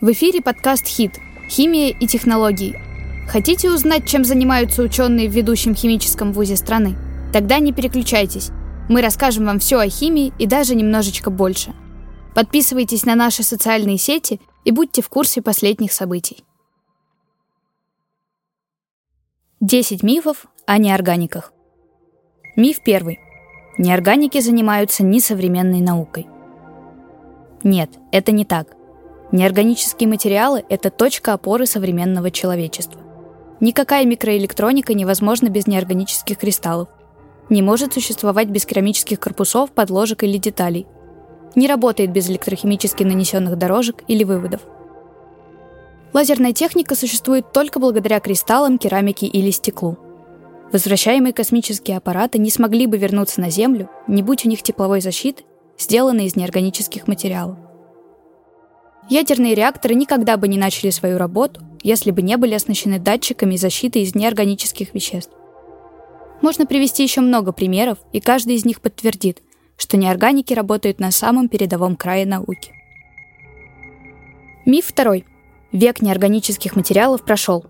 В эфире подкаст «Хит. Химия и технологии». Хотите узнать, чем занимаются ученые в ведущем химическом вузе страны? Тогда не переключайтесь. Мы расскажем вам все о химии и даже немножечко больше. Подписывайтесь на наши социальные сети и будьте в курсе последних событий. 10 мифов о неорганиках. Миф первый. Неорганики занимаются несовременной наукой. Нет, это не так. Неорганические материалы – это точка опоры современного человечества. Никакая микроэлектроника невозможна без неорганических кристаллов. Не может существовать без керамических корпусов, подложек или деталей. Не работает без электрохимически нанесенных дорожек или выводов. Лазерная техника существует только благодаря кристаллам, керамике или стеклу. Возвращаемые космические аппараты не смогли бы вернуться на Землю, не будь у них тепловой защиты, сделанной из неорганических материалов. Ядерные реакторы никогда бы не начали свою работу, если бы не были оснащены датчиками защиты из неорганических веществ. Можно привести еще много примеров, и каждый из них подтвердит, что неорганики работают на самом передовом крае науки. Миф второй. Век неорганических материалов прошел.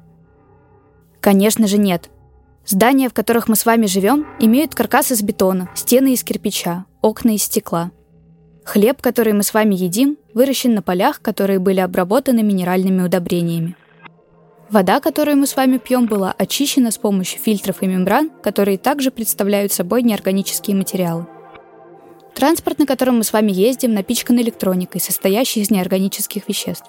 Конечно же нет. Здания, в которых мы с вами живем, имеют каркас из бетона, стены из кирпича, окна из стекла. Хлеб, который мы с вами едим, выращен на полях, которые были обработаны минеральными удобрениями. Вода, которую мы с вами пьем, была очищена с помощью фильтров и мембран, которые также представляют собой неорганические материалы. Транспорт, на котором мы с вами ездим, напичкан электроникой, состоящей из неорганических веществ.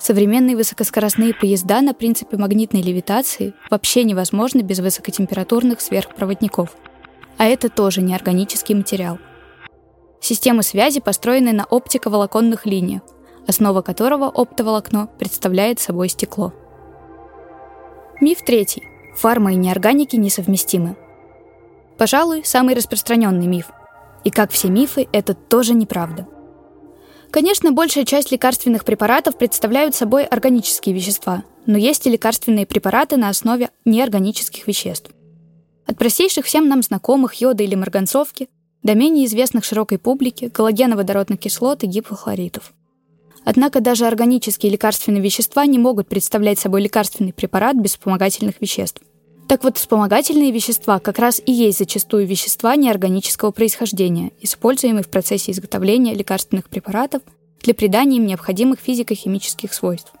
Современные высокоскоростные поезда на принципе магнитной левитации вообще невозможны без высокотемпературных сверхпроводников. А это тоже неорганический материал. Системы связи построены на оптиковолоконных линиях, основа которого оптоволокно представляет собой стекло. Миф третий. Фарма и неорганики несовместимы. Пожалуй, самый распространенный миф. И как все мифы, это тоже неправда. Конечно, большая часть лекарственных препаратов представляют собой органические вещества, но есть и лекарственные препараты на основе неорганических веществ. От простейших всем нам знакомых йода или марганцовки до менее известных широкой публике коллагеноводородных кислот и гипохлоритов. Однако даже органические лекарственные вещества не могут представлять собой лекарственный препарат без вспомогательных веществ. Так вот, вспомогательные вещества как раз и есть зачастую вещества неорганического происхождения, используемые в процессе изготовления лекарственных препаратов для придания им необходимых физико-химических свойств.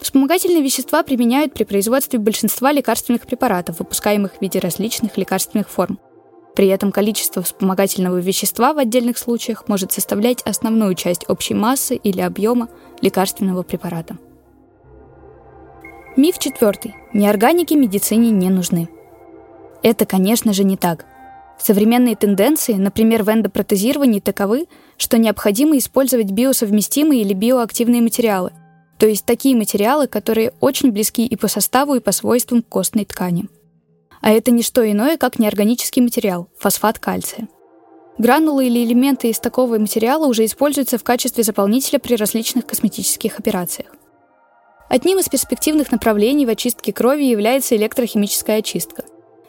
Вспомогательные вещества применяют при производстве большинства лекарственных препаратов, выпускаемых в виде различных лекарственных форм. При этом количество вспомогательного вещества в отдельных случаях может составлять основную часть общей массы или объема лекарственного препарата. Миф четвертый. Неорганики медицине не нужны. Это, конечно же, не так. Современные тенденции, например, в эндопротезировании, таковы, что необходимо использовать биосовместимые или биоактивные материалы, то есть такие материалы, которые очень близки и по составу, и по свойствам к костной ткани. А это не что иное, как неорганический материал – фосфат кальция. Гранулы или элементы из такого материала уже используются в качестве заполнителя при различных косметических операциях. Одним из перспективных направлений в очистке крови является электрохимическая очистка.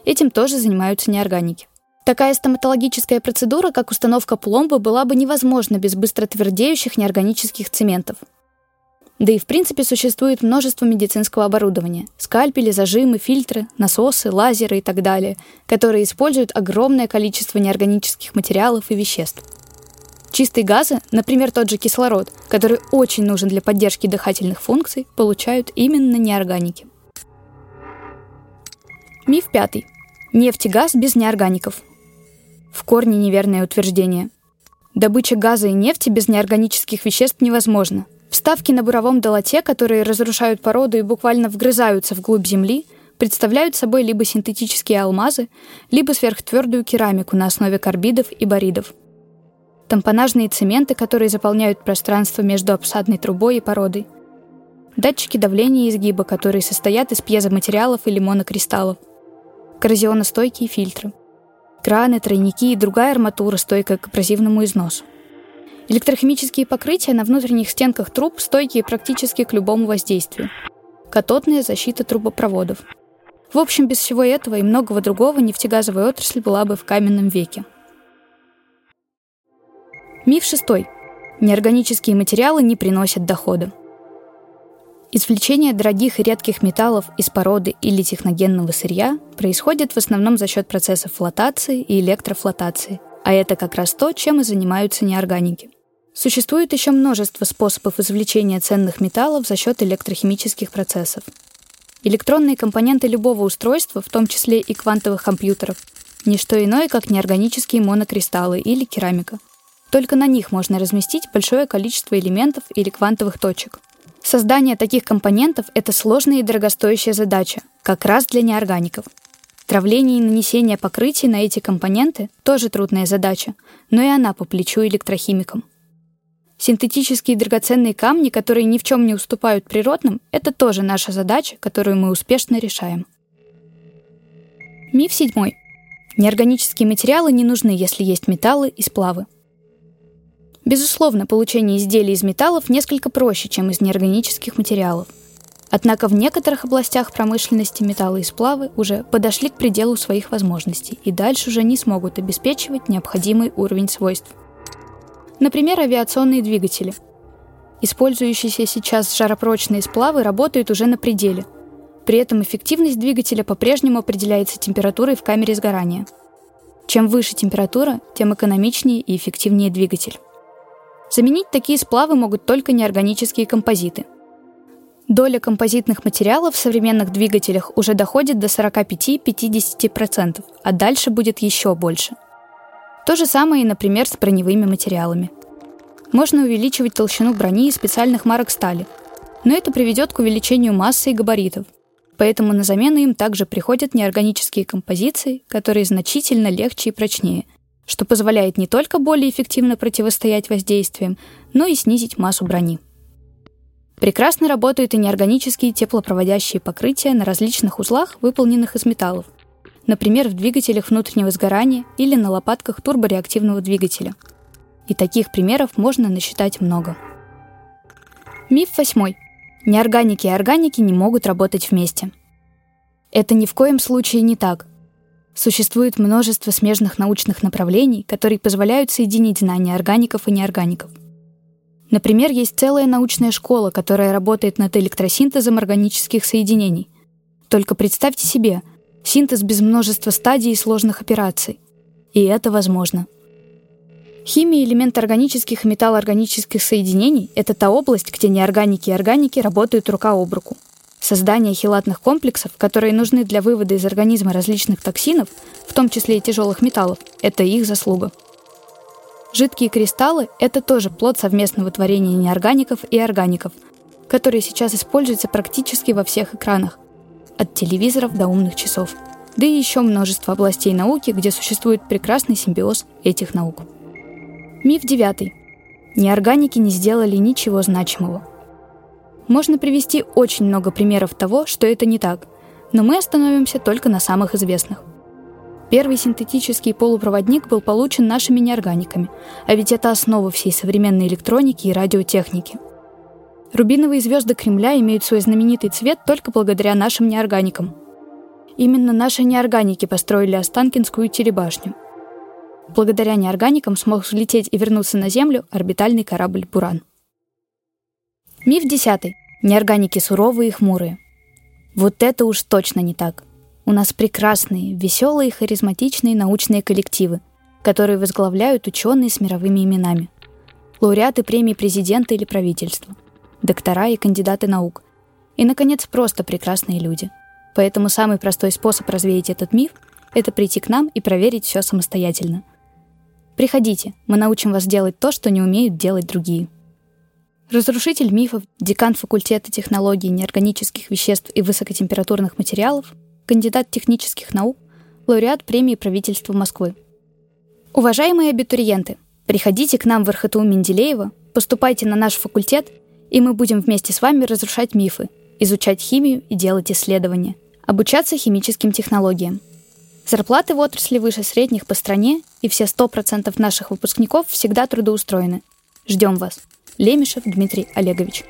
Этим тоже занимаются неорганики. Такая стоматологическая процедура, как установка пломбы, была бы невозможна без быстро твердеющих неорганических цементов. Да и в принципе существует множество медицинского оборудования – скальпели, зажимы, фильтры, насосы, лазеры и так далее, которые используют огромное количество неорганических материалов и веществ. Чистые газы, например, тот же кислород, который очень нужен для поддержки дыхательных функций, получают именно неорганики. Миф пятый. Нефть и газ без неоргаников. В корне неверное утверждение. Добыча газа и нефти без неорганических веществ невозможна. Вставки на буровом долоте, которые разрушают породу и буквально вгрызаются вглубь земли, представляют собой либо синтетические алмазы, либо сверхтвердую керамику на основе карбидов и боридов. Тампонажные цементы, которые заполняют пространство между обсадной трубой и породой. Датчики давления и изгиба, которые состоят из пьезоматериалов или монокристаллов. Коррозионостойкие фильтры. Краны, тройники и другая арматура, стойкая к абразивному износу. Электрохимические покрытия на внутренних стенках труб стойкие практически к любому воздействию. Катодная защита трубопроводов. В общем, без всего этого и многого другого нефтегазовая отрасль была бы в каменном веке. Миф шестой. Неорганические материалы не приносят дохода. Извлечение дорогих и редких металлов из породы или техногенного сырья происходит в основном за счет процессов флотации и электрофлотации, а это как раз то, чем и занимаются неорганики. Существует еще множество способов извлечения ценных металлов за счет электрохимических процессов. Электронные компоненты любого устройства, в том числе и квантовых компьютеров, не что иное, как неорганические монокристаллы или керамика. Только на них можно разместить большое количество элементов или квантовых точек. Создание таких компонентов – это сложная и дорогостоящая задача, как раз для неоргаников. Травление и нанесение покрытий на эти компоненты – тоже трудная задача, но и она по плечу электрохимикам. Синтетические драгоценные камни, которые ни в чем не уступают природным – это тоже наша задача, которую мы успешно решаем. Миф 7. Неорганические материалы не нужны, если есть металлы и сплавы. Безусловно, получение изделий из металлов несколько проще, чем из неорганических материалов. Однако в некоторых областях промышленности металлы и сплавы уже подошли к пределу своих возможностей и дальше уже не смогут обеспечивать необходимый уровень свойств. Например, авиационные двигатели. Использующиеся сейчас жаропрочные сплавы работают уже на пределе. При этом эффективность двигателя по-прежнему определяется температурой в камере сгорания. Чем выше температура, тем экономичнее и эффективнее двигатель. Заменить такие сплавы могут только неорганические композиты. Доля композитных материалов в современных двигателях уже доходит до 45-50%, а дальше будет еще больше. То же самое и, например, с броневыми материалами. Можно увеличивать толщину брони и специальных марок стали, но это приведет к увеличению массы и габаритов, поэтому на замену им также приходят неорганические композиции, которые значительно легче и прочнее, что позволяет не только более эффективно противостоять воздействиям, но и снизить массу брони. Прекрасно работают и неорганические теплопроводящие покрытия на различных узлах, выполненных из металлов, например, в двигателях внутреннего сгорания или на лопатках турбореактивного двигателя. И таких примеров можно насчитать много. Миф 8. Неорганики и органики не могут работать вместе. Это ни в коем случае не так. Существует множество смежных научных направлений, которые позволяют соединить знания органиков и неоргаников. Например, есть целая научная школа, которая работает над электросинтезом органических соединений. Только представьте себе, синтез без множества стадий и сложных операций. И это возможно. Химия элементоорганических и металлоорганических соединений – это та область, где неорганики и органики работают рука об руку. Создание хелатных комплексов, которые нужны для вывода из организма различных токсинов, в том числе и тяжелых металлов, это их заслуга. Жидкие кристаллы – это тоже плод совместного творения неоргаников и органиков, которые сейчас используются практически во всех экранах, от телевизоров до умных часов, да и еще множество областей науки, где существует прекрасный симбиоз этих наук. Миф 9. Неорганики не сделали ничего значимого. Можно привести очень много примеров того, что это не так, но мы остановимся только на самых известных. Первый синтетический полупроводник был получен нашими неорганиками, а ведь это основа всей современной электроники и радиотехники. Рубиновые звезды Кремля имеют свой знаменитый цвет только благодаря нашим неорганикам. Именно наши неорганики построили Останкинскую телебашню. Благодаря неорганикам смог взлететь и вернуться на Землю орбитальный корабль «Буран». Миф 10. Неорганики суровые и хмурые. Вот это уж точно не так. У нас прекрасные, веселые и харизматичные научные коллективы, которые возглавляют ученые с мировыми именами. Лауреаты премии президента или правительства, доктора и кандидаты наук. И, наконец, просто прекрасные люди. Поэтому самый простой способ развеять этот миф – это прийти к нам и проверить все самостоятельно. Приходите, мы научим вас делать то, что не умеют делать другие. Разрушитель мифов, декан факультета технологий неорганических веществ и высокотемпературных материалов, кандидат технических наук, лауреат премии правительства Москвы. Уважаемые абитуриенты, приходите к нам в РХТУ Менделеева, поступайте на наш факультет, и мы будем вместе с вами разрушать мифы, изучать химию и делать исследования, обучаться химическим технологиям. Зарплаты в отрасли выше средних по стране, и все 100% наших выпускников всегда трудоустроены. Ждем вас. Лемишев Дмитрий Олегович.